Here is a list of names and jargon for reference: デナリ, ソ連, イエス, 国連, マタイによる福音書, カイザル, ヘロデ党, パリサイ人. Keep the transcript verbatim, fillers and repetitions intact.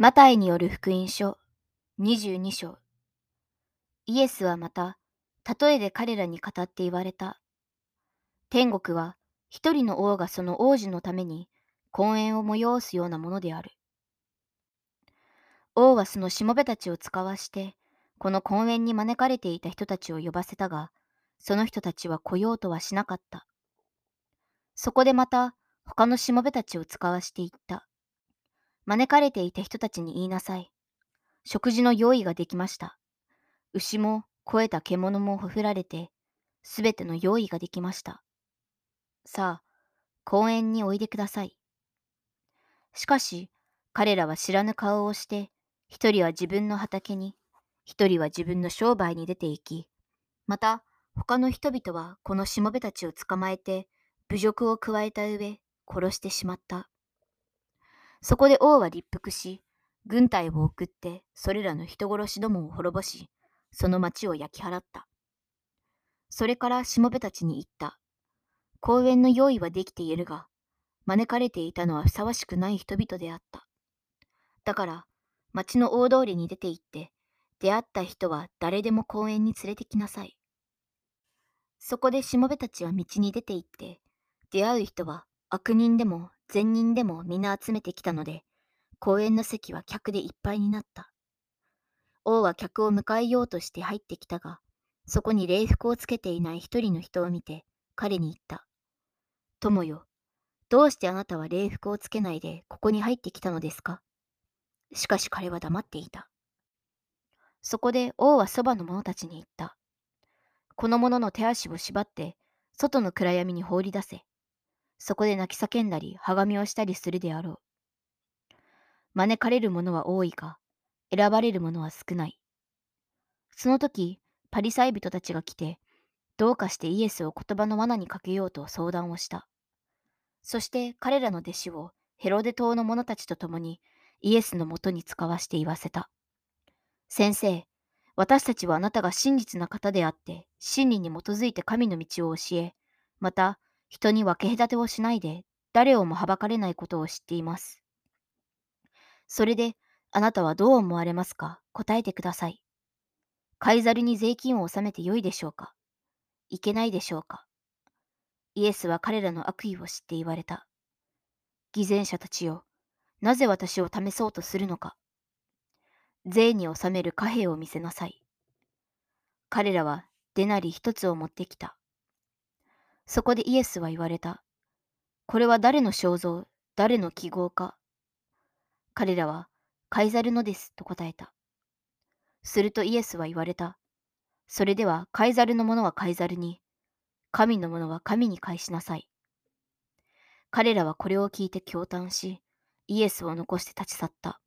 マタイによる福音書にじゅうに章。イエスはまた、例えで彼らに語って言われた。天国は、一人の王がその王子のために、婚宴を催すようなものである。王はそのしもべたちを使わして、この婚宴に招かれていた人たちを呼ばせたが、その人たちは来ようとはしなかった。そこでまた、他のしもべたちを使わして言った。招かれていた人たちに言いなさい。食事の用意ができました。牛も肥えた獣もほふられて、すべての用意ができました。さあ、公園においでください。しかし、彼らは知らぬ顔をして、一人は自分の畑に、一人は自分の商売に出て行き、また、他の人々はこのしもべたちを捕まえて、侮辱を加えた上、殺してしまった。そこで王は立腹し、軍隊を送ってそれらの人殺しどもを滅ぼし、その町を焼き払った。それからしもべたちに言った。公園の用意はできているが、招かれていたのはふさわしくない人々であった。だから、町の大通りに出て行って、出会った人は誰でも公園に連れてきなさい。そこでしもべたちは道に出て行って、出会う人は悪人でも善人でもみんな集めてきたので、公園の席は客でいっぱいになった。王は客を迎えようとして入ってきたが、そこに礼服をつけていない一人の人を見て、彼に言った。友よ、どうしてあなたは礼服をつけないでここに入ってきたのですか？しかし彼は黙っていた。そこで王はそばの者たちに言った。この者の手足を縛って、外の暗闇に放り出せ。そこで泣き叫んだり、はがみをしたりするであろう。招かれる者は多いが、選ばれる者は少ない。その時、パリサイ人たちが来て、どうかしてイエスを言葉の罠にかけようと相談をした。そして彼らの弟子をヘロデ党の者たちと共にイエスのもとに使わして言わせた。先生、私たちはあなたが真実な方であって、真理に基づいて神の道を教え、また人に分け隔てをしないで、誰をもはばかれないことを知っています。それで、あなたはどう思われますか？答えてください。カイザルに税金を納めてよいでしょうか？いけないでしょうか？イエスは彼らの悪意を知って言われた。偽善者たちよ、なぜ私を試そうとするのか？税に納める貨幣を見せなさい。彼らはデナリ一つを持ってきた。そこでイエスは言われた。これは誰の肖像、誰の記号か？彼らは、カイザルのですと答えた。するとイエスは言われた。それではカイザルのものはカイザルに、神のものは神に返しなさい。彼らはこれを聞いて驚嘆し、イエスを残して立ち去った。